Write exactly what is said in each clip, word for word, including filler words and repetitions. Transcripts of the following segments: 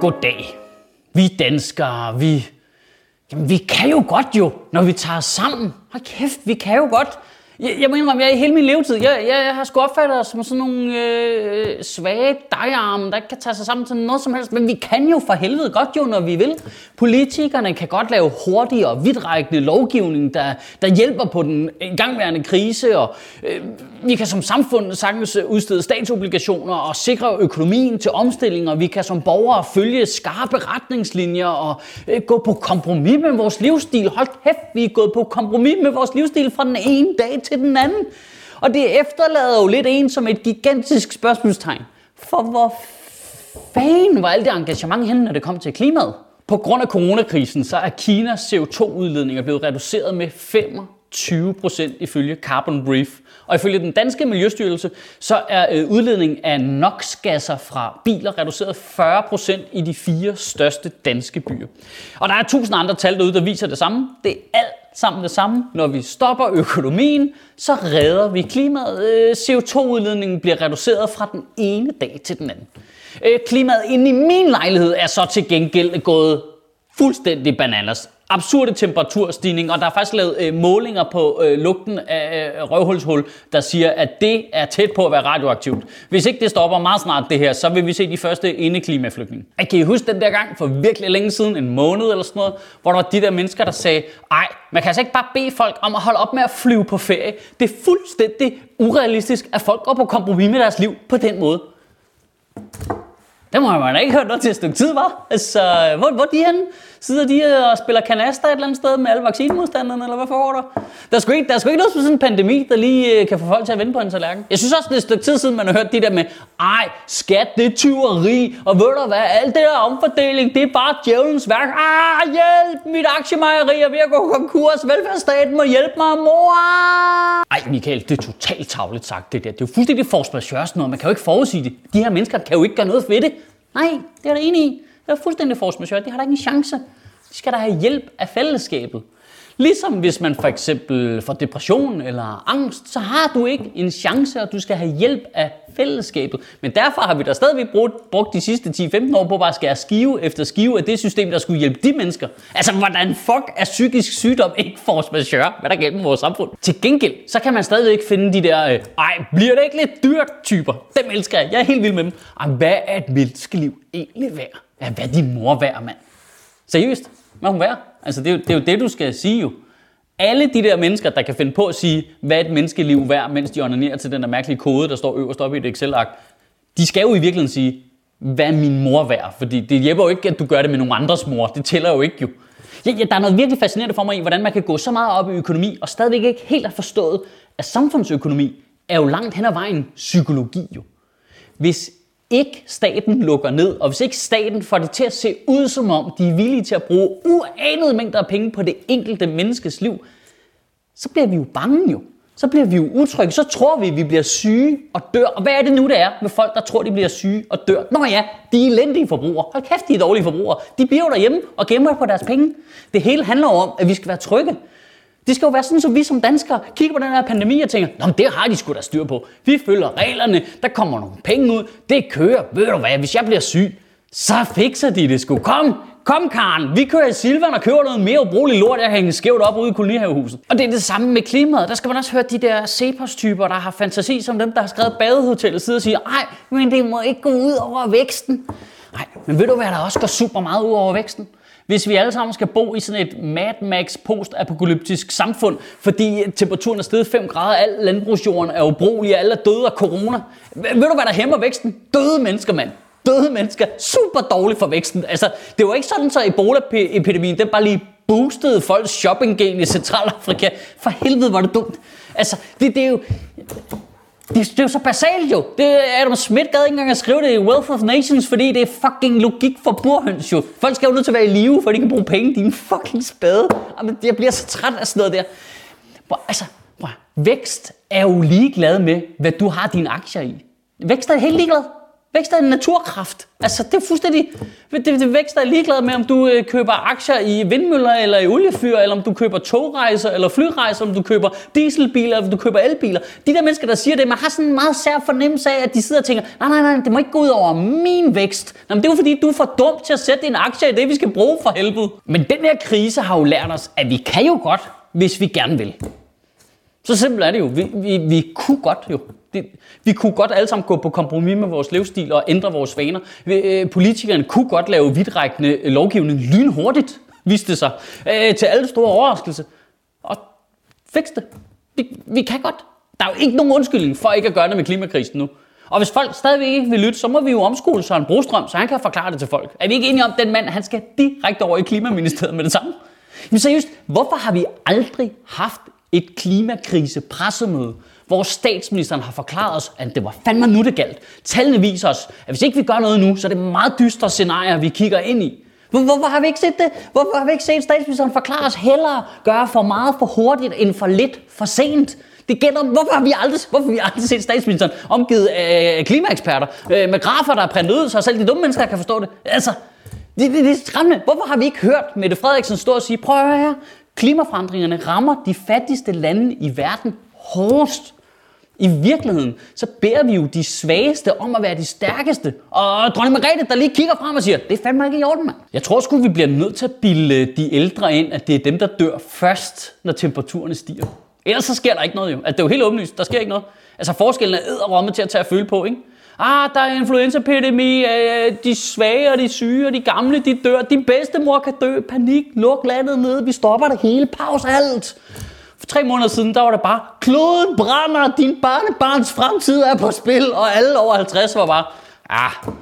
Goddag. Vi danskere, vi... Jamen, vi kan jo godt jo, når vi tager os sammen. Hold kæft, vi kan jo godt. Jeg, jeg må indrømme, jeg i hele min levetid, jeg, jeg, jeg har sgu opfattet os som sådan nogle øh, svage dejarme, der ikke kan tage sig sammen til noget som helst. Men vi kan jo for helvede godt jo, når vi vil. Politikerne kan godt lave hurtig og vidtrækkende lovgivning, der, der hjælper på den igangværende krise. Og, øh, vi kan som samfund sagtens udstede statsobligationer og sikre økonomien til omstilling. Og vi kan som borgere følge skarpe retningslinjer og øh, gå på kompromis med vores livsstil. Hold kæft, vi er gået på kompromis med vores livsstil fra den ene dag til den anden. Og det efterlader jo lidt en som et gigantisk spørgsmålstegn. For hvor fanden var alt det engagement hen, når det kom til klimaet? På grund af coronakrisen, så er Kinas C O to udledninger blevet reduceret med femogtyve procent ifølge Carbon Brief. Og ifølge den danske miljøstyrelse, så er udledningen af NOx-gasser fra biler reduceret fyrre procent i de fire største danske byer. Og der er tusind andre tal derude, der viser det samme. Det er alt sammen det samme. Når vi stopper økonomien, så redder vi klimaet. C O to udledningen bliver reduceret fra den ene dag til den anden. Klimaet inde i min lejlighed er så til gengæld gået fuldstændig bananas. Absurde temperaturstigninger, og der er faktisk lavet øh, målinger på øh, lugten af øh, røvhulshul, der siger, at det er tæt på at være radioaktivt. Hvis ikke det stopper meget snart det her, så vil vi se de første indeklimaflygtninge. Kan I huske den der gang for virkelig længe siden, en måned eller sådan noget, hvor der var de der mennesker, der sagde, ej, man kan altså ikke bare bede folk om at holde op med at flyve på ferie. Det er fuldstændig urealistisk, at folk går på kompromis med deres liv på den måde. Det må man da ikke høre noget til et stykke tid, var. Altså, hvor, hvor de henne? Sidder de og spiller kanaster et eller andet sted med alle vaccinemodstanderne, eller hvad foregår der? Der er sgu ikke, der er sgu ikke noget sådan en pandemi, der lige kan få folk til at vende på en tallerken. Jeg synes også, det er et stykke tid siden, man har hørt de der med, ej, skat, det er tyveri, og ved du hvad, alt det der omfordeling, det er bare djævelens værk. Ej, hjælp, mit aktiemejeri er ved at gå konkurs, velfærdsstaten må hjælpe mig, mor. Ej, Michael, det er totalt tavligt sagt, det der. Det er jo fuldstændig forsvarsjørsen, og man kan jo ikke forudsige det. De her mennesker kan jo ikke gøre noget ved det. Nej, det er der enig i. Det er fuldstændig forsvarsjør. De har da ikke en chance. De skal da have hjælp af fællesskabet. Ligesom hvis man for eksempel får depression eller angst, så har du ikke en chance, og du skal have hjælp af fællesskabet. Men derfor har vi da stadigvæk brugt, brugt de sidste ti til femten år på bare at skære skive efter skive af det system, der skulle hjælpe de mennesker. Altså, hvordan fuck er psykisk sygdom ikke force majeure? Hvad der gælder med vores samfund? Til gengæld, så kan man stadigvæk finde de der, øh, ej, bliver det ikke lidt dyrt typer? Dem elsker jeg. Jeg er helt vild med dem. Ej, hvad er et menneskeliv egentlig værd? Ja, hvad er din mor værd, mand? Seriøst? Hvad hun værd? Altså, det er, jo, det er jo det, du skal sige jo. Alle de der mennesker, der kan finde på at sige, hvad et menneskeliv værd, mens de onanerer til den der mærkelige kode, der står øverst oppe i et Excel-ark, de skal jo i virkeligheden sige, hvad er min mor værd? Fordi det hjælper jo ikke, at du gør det med nogle andres mor. Det tæller jo ikke jo. Ja, ja, der er noget virkelig fascinerende for mig i, hvordan man kan gå så meget op i økonomi, og stadigvæk ikke helt har forstået, at samfundsøkonomi er jo langt hen ad vejen psykologi jo. Hvis ikke staten lukker ned, og hvis ikke staten får det til at se ud som om, de er villige til at bruge uanede mængder af penge på det enkelte menneskes liv, så bliver vi jo bange jo. Så bliver vi jo utrygge. Så tror vi, at vi bliver syge og dør. Og hvad er det nu, det er med folk, der tror, de bliver syge og dør? Nå ja, de er elendige forbrugere. Hold kæft, de er dårlige forbrugere. De bliver jo derhjemme og gemmer på deres penge. Det hele handler om, at vi skal være trygge. Det skal jo være sådan, så vi som danskere kigger på den her pandemi og tænker, nå, men det har de sgu da styr på. Vi følger reglerne, der kommer nogle penge ud, det kører. Ved du hvad, hvis jeg bliver syg, så fikser de det sgu. Kom, kom Karen, vi kører i Silvan og kører noget mere ubrugeligt lort, der hænger skævt op ude i kolonihavehuset. Og det er det samme med klimaet. Der skal man også høre de der cepos-typer, der har fantasi som dem, der har skrevet badehotellet side og siger, nej, men det må ikke gå ud over væksten. Nej, men ved du hvad, der også går super meget ud over væksten? Hvis vi alle sammen skal bo i sådan et Mad Max post-apokalyptisk samfund, fordi temperaturen er steget fem grader, al landbrugsjorden er ubrugelig, alle er døde af corona. Ved du, hvad der hæmmer væksten? Døde mennesker, mand. døde mennesker, super dårligt for væksten. Altså, det var ikke sådan, så Ebola-epidemien, den bare lige boostede folks shopping-gen i Centralafrika. For helvede, var det dumt. Altså, det, det er jo... Det, det er jo så basalt jo. Det, Adam Smith gad ikke engang at skrive det i Wealth of Nations, fordi det er fucking logik for burhøns jo. Folk skal jo nødt til at være i live, for de kan bruge penge. De er en fucking spade. Jamen, jeg bliver så træt af sådan noget der. Bro, altså, bro, vækst er jo ligeglad med, hvad du har dine aktier i. Vækst er helt ligeglad. Vækst er en naturkraft. Altså, det er fuldstændig... Det, det, vækst er ligeglad med, om du øh, køber aktier i vindmøller eller i oliefyr, eller om du køber togrejser eller flyrejser, om du køber dieselbiler, eller om du køber elbiler. De der mennesker, der siger det, man har sådan en meget sær fornemmelse af, at de sidder og tænker, nej, nej, nej, det må ikke gå ud over min vækst. Nå, men det er jo fordi, du er for dum til at sætte en aktie i det, vi skal bruge for helvede. Men den her krise har jo lært os, at vi kan jo godt, hvis vi gerne vil. Så simpelt er det jo. Vi, vi, vi kunne godt jo. Det, vi kunne godt alle sammen gå på kompromis med vores livsstil og ændre vores vaner. Øh, politikerne kunne godt lave vidtrækkende lovgivning lynhurtigt, viste det sig, øh, til alle store overraskelse. Og fikse det. Vi, vi kan godt. Der er jo ikke nogen undskyldning for ikke at gøre det med klimakrisen nu. Og hvis folk stadigvæk ikke vil lytte, så må vi jo omskole Søren Brostrøm, så han kan forklare det til folk. Er vi ikke enige om, den mand han skal direkte over i Klimaministeriet med det samme? Men seriøst, hvorfor har vi aldrig haft et klimakrisepressemøde, hvor statsministeren har forklaret os, at det var fandme nu det galt. Tallene viser os, at hvis ikke vi gør noget nu, så er det meget dystre scenarier, vi kigger ind i. Hvorfor har vi ikke set det? Hvorfor har vi ikke set statsministeren forklare os hellere gøre for meget for hurtigt end for lidt for sent? Det gælder, hvorfor har vi aldrig, hvorfor har vi aldrig set statsministeren omgivet af klimaeksperter med grafer, der er printet ud, så selv de dumme mennesker kan forstå det? Altså, det, det, det er skræmmende. Hvorfor har vi ikke hørt Mette Frederiksen stå og sige, prøv at høre her, klimaforandringerne rammer de fattigste lande i verden hårdest. I virkeligheden, så beder vi jo de svageste om at være de stærkeste. Og dronning Margrethe, der lige kigger frem og siger, det er fandme ikke i orden, mand. Jeg tror sgu, vi bliver nødt til at bilde de ældre ind, at det er dem, der dør først, når temperaturerne stiger. Ellers så sker der ikke noget jo. Altså, det er jo helt åbenlyst, der sker ikke noget. Altså forskellen er æderromme til at tage at føle på, ikke? Ah, der er influenza-epidemi, øh, de svage og de syge og de gamle, de dør. Din bedstemor kan dø, panik, luk landet ned, vi stopper det hele, pause alt. For tre måneder siden, der var det bare, kloden brænder, din barnebarns fremtid er på spil, og alle over halvtreds var bare, ah,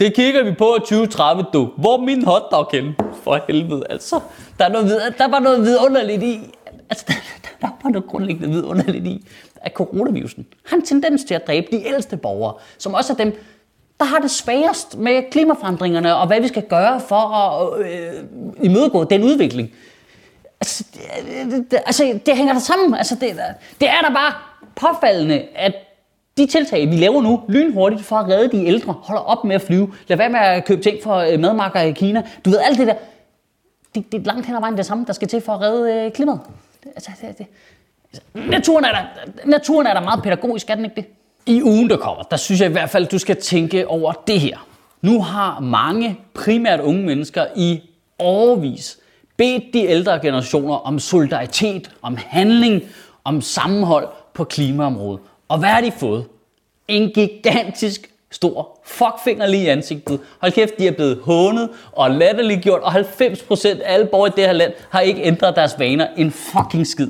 det kigger vi på i tyve tredive, du. Hvor min hotdog hen? For helvede, altså. Der, er noget, der var noget vidunderligt i, altså, der, der var noget grundlæggende vidunderligt i, at coronavirusen har en tendens til at dræbe de ældste borgere, som også er dem, der har det sværest med klimaforandringerne og hvad vi skal gøre for at øh, imødegå den udvikling. Altså, det, det, det, altså, det hænger der sammen. Altså, det, det er da bare påfaldende, at de tiltag, vi laver nu lynhurtigt for at redde de ældre, holder op med at flyve, lad være med at købe ting fra madmarker i Kina, du ved alt det der. Det, det er langt hen ad vejen det samme, der skal til for at redde øh, klimaet. Det, altså, det, det. Naturen er, der, naturen er der meget pædagogisk, er den ikke det? I ugen, der kommer, der synes jeg i hvert fald, du skal tænke over det her. Nu har mange, primært unge mennesker, i årevis bedt de ældre generationer om solidaritet, om handling, om sammenhold på klimaområdet. Og hvad har de fået? En gigantisk stor fuckfinger lige i ansigtet. Hold kæft, de er blevet hånet og latterliggjort, og halvfems procent af alle borgere i det her land har ikke ændret deres vaner en fucking skid.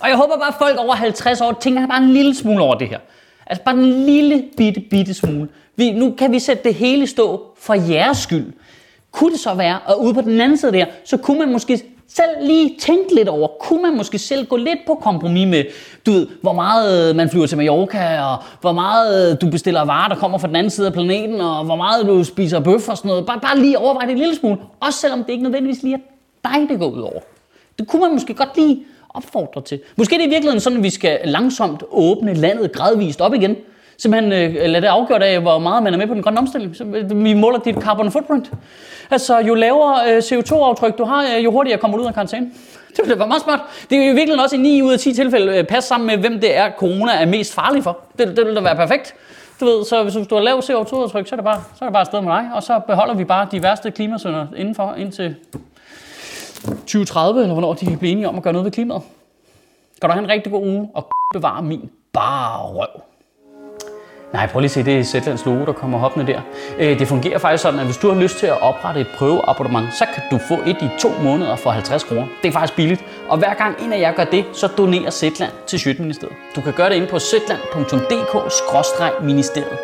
Og jeg håber bare, at folk over halvtreds år tænker bare en lille smule over det her. Altså bare en lille bitte, bitte smule. Vi, nu kan vi sætte det hele i stå for jeres skyld. Kunne det så være, og ude på den anden side der, så kunne man måske selv lige tænke lidt over, kunne man måske selv gå lidt på kompromis med, du ved, hvor meget man flyver til Mallorca, og hvor meget du bestiller varer, der kommer fra den anden side af planeten, og hvor meget du spiser bøf og sådan noget. Bare, bare lige overveje det en lille smule, også selvom det ikke nødvendigvis lige er dig, det går ud over. Det kunne man måske godt lige opfordre til. Måske det er i virkeligheden sådan, at vi skal langsomt åbne landet gradvist op igen. Simpelthen øh, lad det afgøre af, hvor meget man er med på den grønne omstilling. Så, øh, vi måler dit carbon footprint. Altså, jo lavere øh, C O to aftryk du har, øh, jo hurtigere kommer du ud af karantæne. Det ville være meget smart. Det er jo i virkeligheden også i ni ud af ti tilfælde øh, passe sammen med, hvem det er, corona er mest farlig for. Det, det ville da være perfekt. Du ved, så hvis du har lav C O to aftryk, så er det bare, så er det bare afsted med dig. Og så beholder vi bare de værste klimasynder indenfor indtil tyve tredive, eller hvornår de kan blive enige om at gøre noget ved klimaet. Kan du have en rigtig god uge, og bevare min bare røv. Nej, prøv lige at se, det er Zetlands logo, der kommer hoppende der. Det fungerer faktisk sådan, at hvis du har lyst til at oprette et prøveabonnement, så kan du få et i to måneder for halvtreds kroner. Det er faktisk billigt. Og hver gang en af jer gør det, så donerer Zetland til Sjøtministeriet. Du kan gøre det inde på z-land punktum d k skråstreg ministeriet.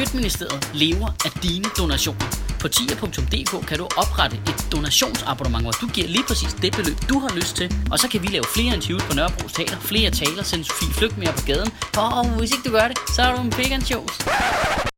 Sjøtministeriet lever af dine donationer. På tia punktum d k kan du oprette et donationsabonnement, hvor du giver lige præcis det beløb, du har lyst til. Og så kan vi lave flere interviews på Nørrebro Teater, flere taler, sende Sofie Flygt mere på gaden. Og hvis ikke du gør det, så er du en pekandsjovs.